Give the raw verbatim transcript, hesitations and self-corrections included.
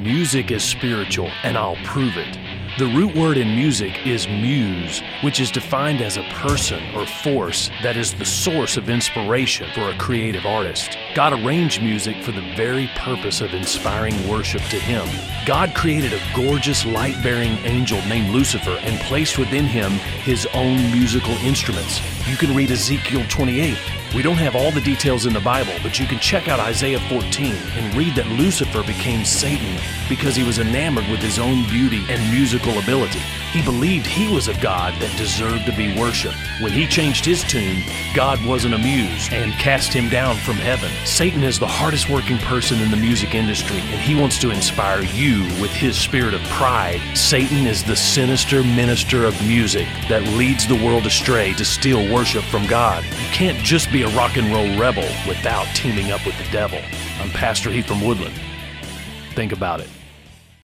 Music is spiritual, and I'll prove it. The root word in music is muse, which is defined as a person or force that is the source of inspiration for a creative artist. God arranged music for the very purpose of inspiring worship to Him. God created a gorgeous light-bearing angel named Lucifer and placed within him his own musical instruments. You can read Ezekiel twenty-eight. We don't have all the details in the Bible, but you can check out Isaiah fourteen and read that Lucifer became Satan because he was enamored with his own beauty and musical ability. He believed he was a god that deserved to be worshipped. When he changed his tune, God wasn't amused and cast him down from heaven. Satan is the hardest working person in the music industry, and he wants to inspire you with his spirit of pride. Satan is the sinister minister of music that leads the world astray to steal worship from God. You can't just be a rock and roll rebel without teaming up with the devil. I'm Pastor Heath from Woodland. Think about it.